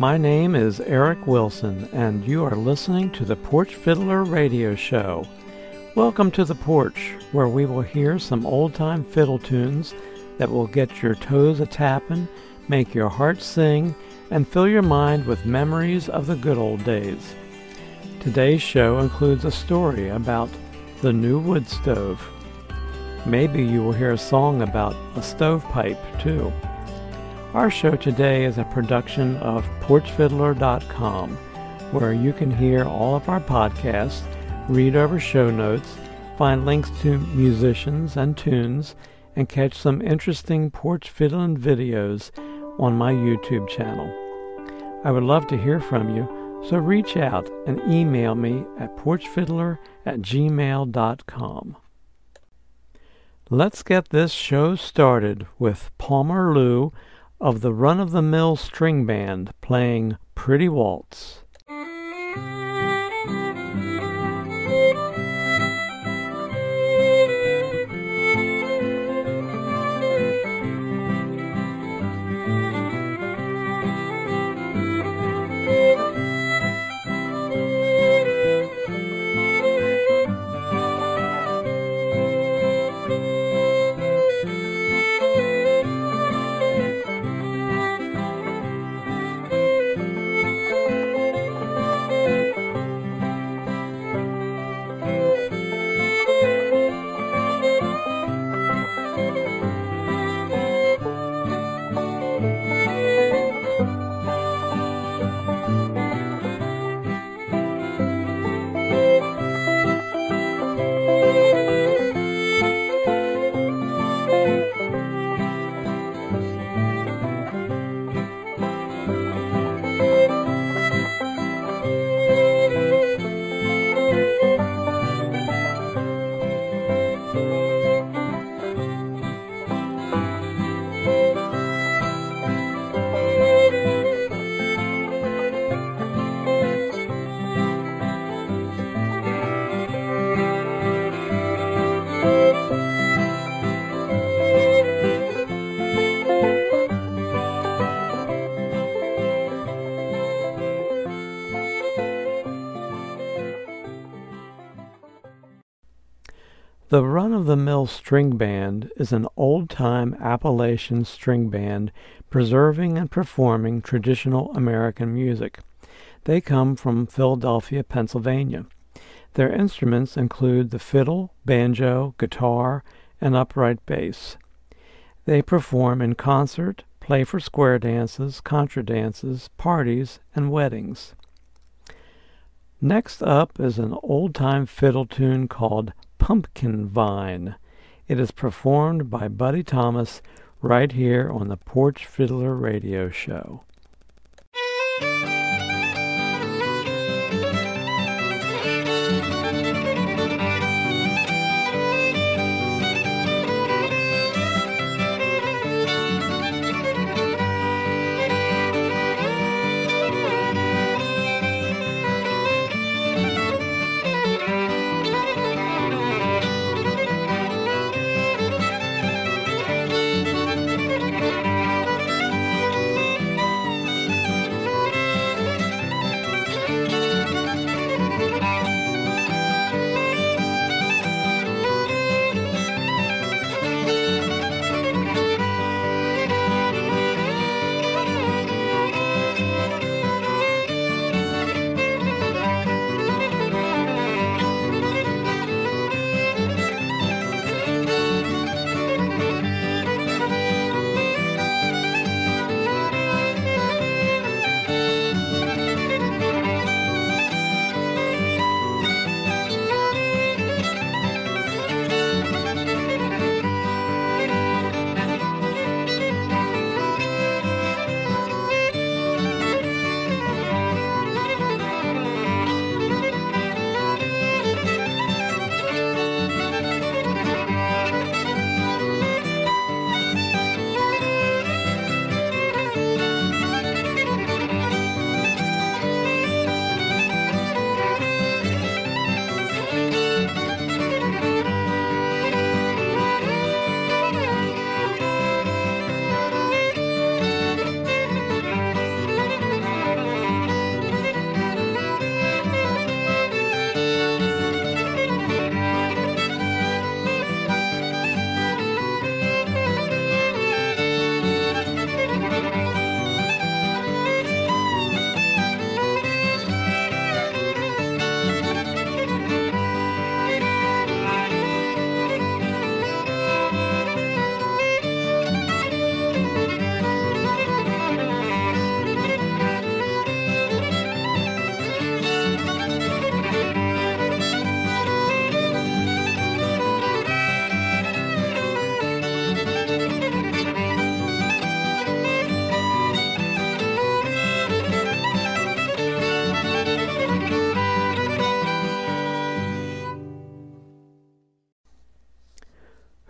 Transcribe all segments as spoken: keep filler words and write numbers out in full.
My name is Eric Wilson, and you are listening to the Porch Fiddler Radio Show. Welcome to the porch, where we will hear some old-time fiddle tunes that will get your toes a-tapping, make your heart sing, and fill your mind with memories of the good old days. Today's show includes a story about the new wood stove. Maybe you will hear a song about a stovepipe, too. Our show today is a production of Porch Fiddler dot com, where you can hear all of our podcasts, read over show notes, find links to musicians and tunes, and catch some interesting porch fiddling videos on my YouTube channel. I would love to hear from you, so reach out and email me at porch fiddler at gmail dot com. Let's get this show started with Palmer Lou of the Run-of-the-Mill String Band playing Pretty Waltz. The Run-of-the-Mill String Band is an old-time Appalachian string band preserving and performing traditional American music. They come from Philadelphia, Pennsylvania. Their instruments include the fiddle, banjo, guitar, and upright bass. They perform in concert, play for square dances, contra dances, parties, and weddings. Next up is an old-time fiddle tune called Pumpkin Vine. It is performed by Buddy Thomas right here on the Porch Fiddler Radio Show.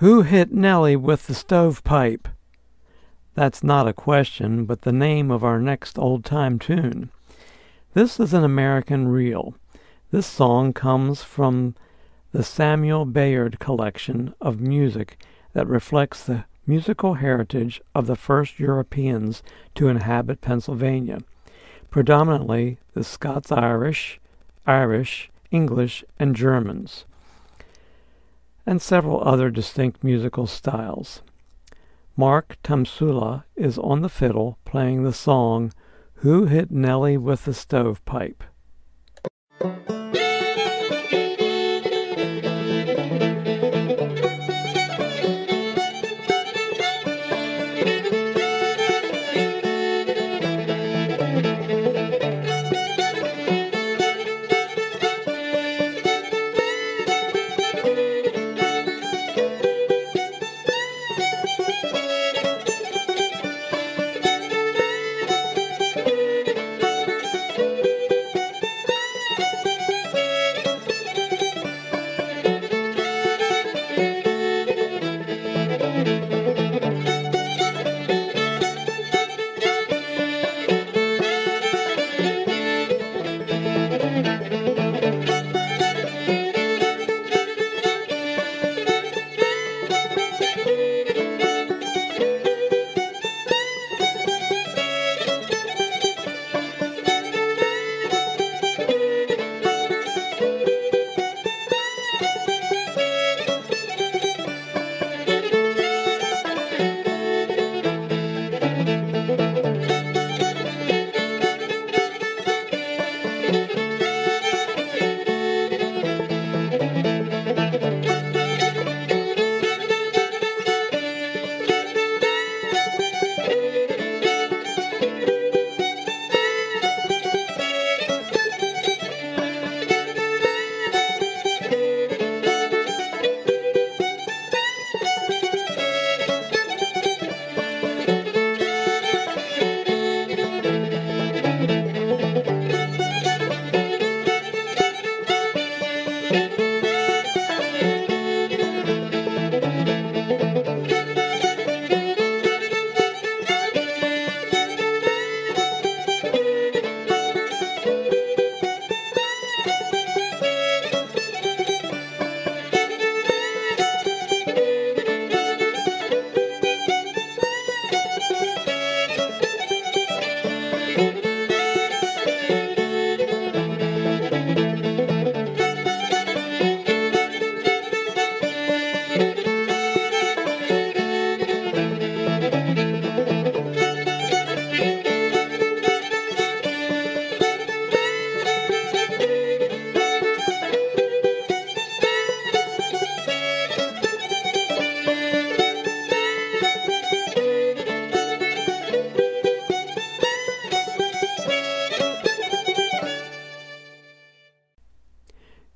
Who hit Nellie with the stovepipe? That's not a question, but the name of our next old-time tune. This is an American reel. This song comes from the Samuel Bayard collection of music that reflects the musical heritage of the first Europeans to inhabit Pennsylvania, predominantly the Scots-Irish, Irish, English, and Germans, and several other distinct musical styles. Mark Tamsula is on the fiddle playing the song Who Hit Nellie with the Stovepipe?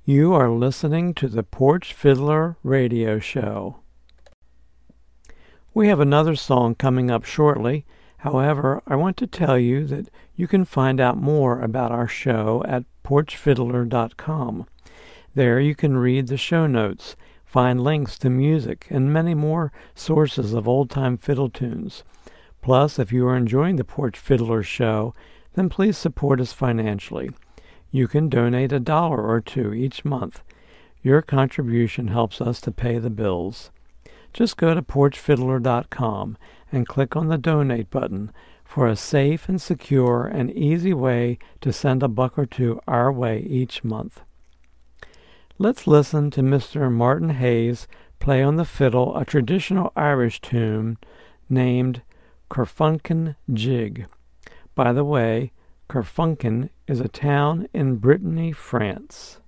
You are listening to the Porch Fiddler radio show. We have another song coming up shortly. However, I want to tell you that you can find out more about our show at porch fiddler dot com. There you can read the show notes, find links to music, and many more sources of old-time fiddle tunes. Plus, if you are enjoying the Porch Fiddler show, then please support us financially. You can donate a dollar or two each month. Your contribution helps us to pay the bills. Just go to porch fiddler dot com and click on the Donate button for a safe and secure and easy way to send a buck or two our way each month. Let's listen to Mister Martin Hayes play on the fiddle a traditional Irish tune named Carfunken Jig. By the way, Carfunken is a town in Brittany, France.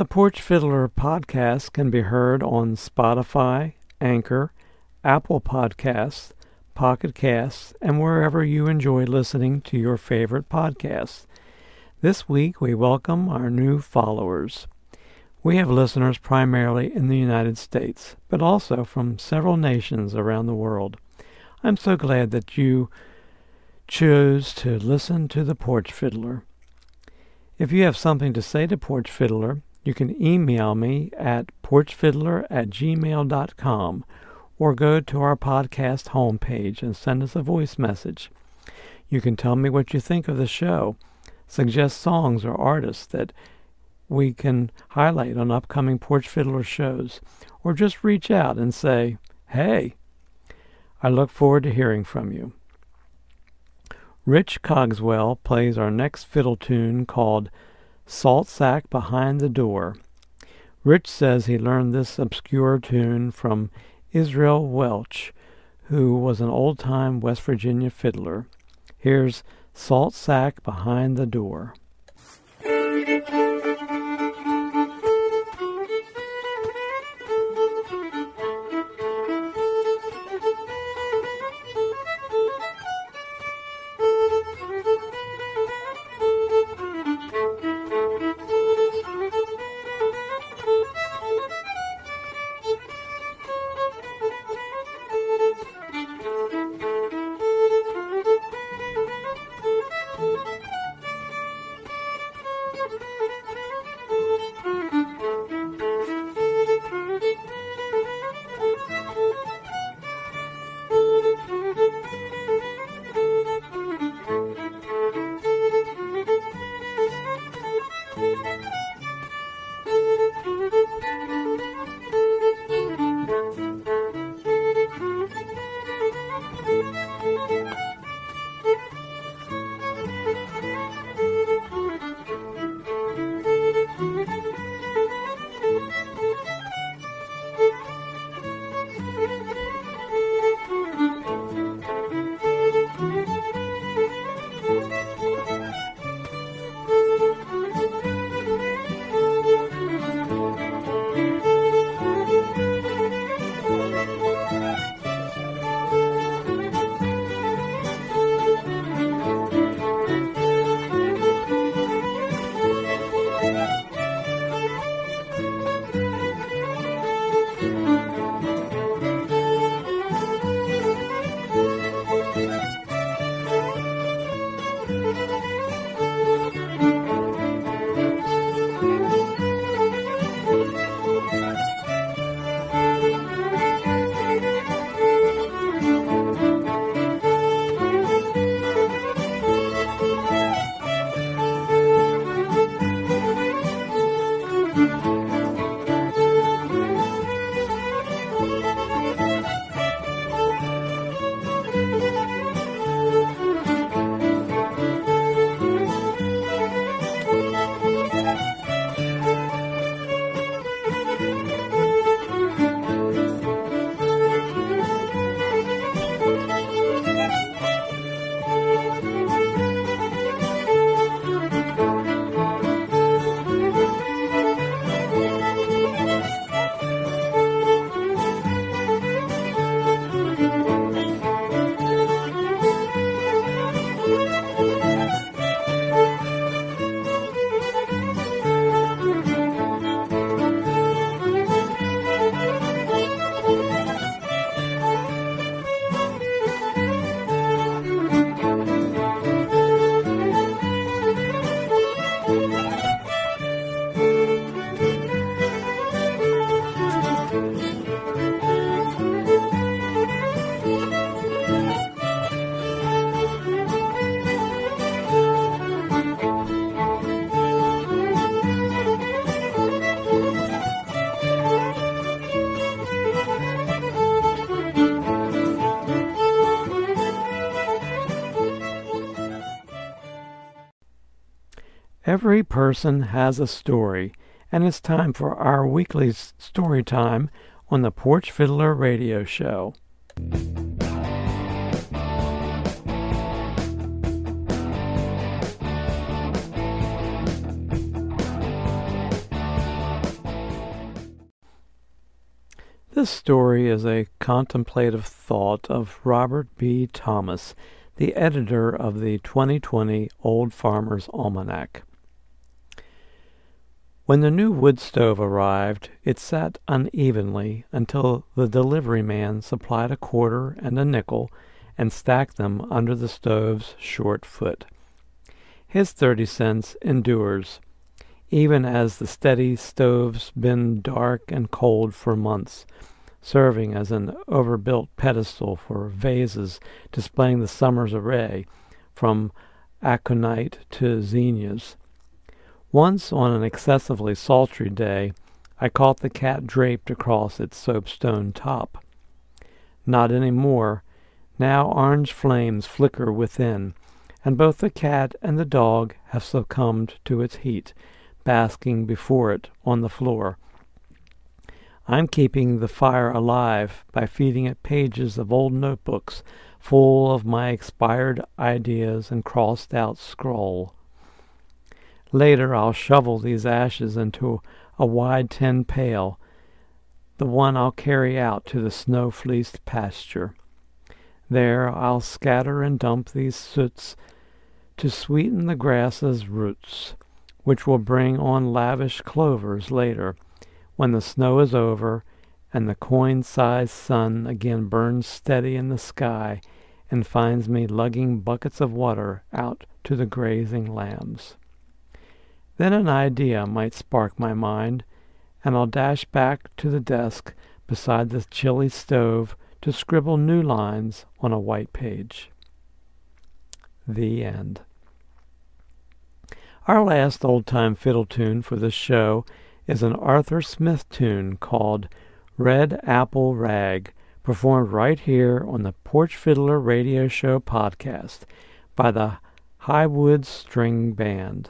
The Porch Fiddler podcast can be heard on Spotify, Anchor, Apple Podcasts, Pocket Casts, and wherever you enjoy listening to your favorite podcasts. This week, we welcome our new followers. We have listeners primarily in the United States, but also from several nations around the world. I'm so glad that you chose to listen to The Porch Fiddler. If you have something to say to Porch Fiddler, you can email me at porch fiddler at gmail dot com or go to our podcast homepage and send us a voice message. You can tell me what you think of the show, suggest songs or artists that we can highlight on upcoming Porch Fiddler shows, or just reach out and say, hey. I look forward to hearing from you. Rich Cogswell plays our next fiddle tune called Salt Sack Behind the Door. Rich says he learned this obscure tune from Israel Welch, who was an old-time West Virginia fiddler. Here's Salt Sack Behind the Door. Every person has a story, and it's time for our weekly story time on the Porch Fiddler Radio Show. This story is a contemplative thought of Robert B. Thomas, the editor of the twenty twenty Old Farmer's Almanac. When the new wood stove arrived, it sat unevenly until the delivery man supplied a quarter and a nickel and stacked them under the stove's short foot. His thirty cents endures, even as the steady stove's been dark and cold for months, serving as an overbuilt pedestal for vases displaying the summer's array, from aconite to zinnias. Once, on an excessively sultry day, I caught the cat draped across its soapstone top. Not any more. Now orange flames flicker within, and both the cat and the dog have succumbed to its heat, basking before it on the floor. I'm keeping the fire alive by feeding it pages of old notebooks full of my expired ideas and crossed-out scroll. Later I'll shovel these ashes into a wide tin pail, the one I'll carry out to the snow-fleeced pasture. There I'll scatter and dump these soots to sweeten the grass's roots, which will bring on lavish clovers later, when the snow is over and the coin-sized sun again burns steady in the sky and finds me lugging buckets of water out to the grazing lambs. Then an idea might spark my mind, and I'll dash back to the desk beside the chilly stove to scribble new lines on a white page. The end. Our last old-time fiddle tune for this show is an Arthur Smith tune called Red Apple Rag, performed right here on the Porch Fiddler Radio Show podcast by the Highwood String Band.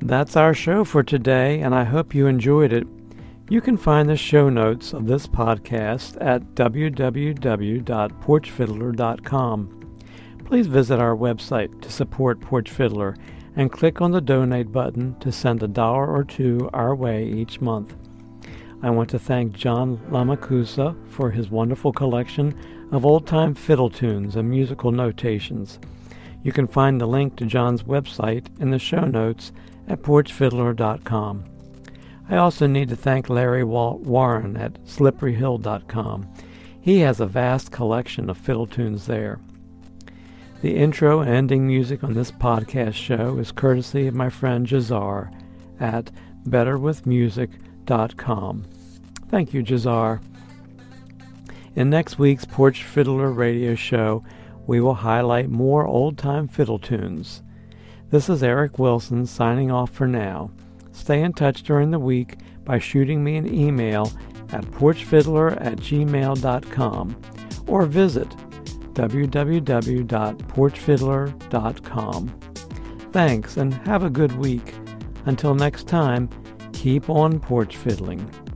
That's our show for today, and I hope you enjoyed it. You can find the show notes of this podcast at w w w dot porch fiddler dot com. Please visit our website to support Porch Fiddler and click on the donate button to send a dollar or two our way each month. I want to thank John Lamacusa for his wonderful collection of old-time fiddle tunes and musical notations. You can find the link to John's website in the show notes at porch fiddler dot com. I also need to thank Larry Walt Warren at slippery hill dot com. He has a vast collection of fiddle tunes there. The intro and ending music on this podcast show is courtesy of my friend Jazar at better with music dot com. Thank you, Jazar. In next week's Porch Fiddler radio show, we will highlight more old-time fiddle tunes. This is Eric Wilson signing off for now. Stay in touch during the week by shooting me an email at porch fiddler at gmail dot com or visit w w w dot porch fiddler dot com. Thanks and have a good week. Until next time, keep on porch fiddling.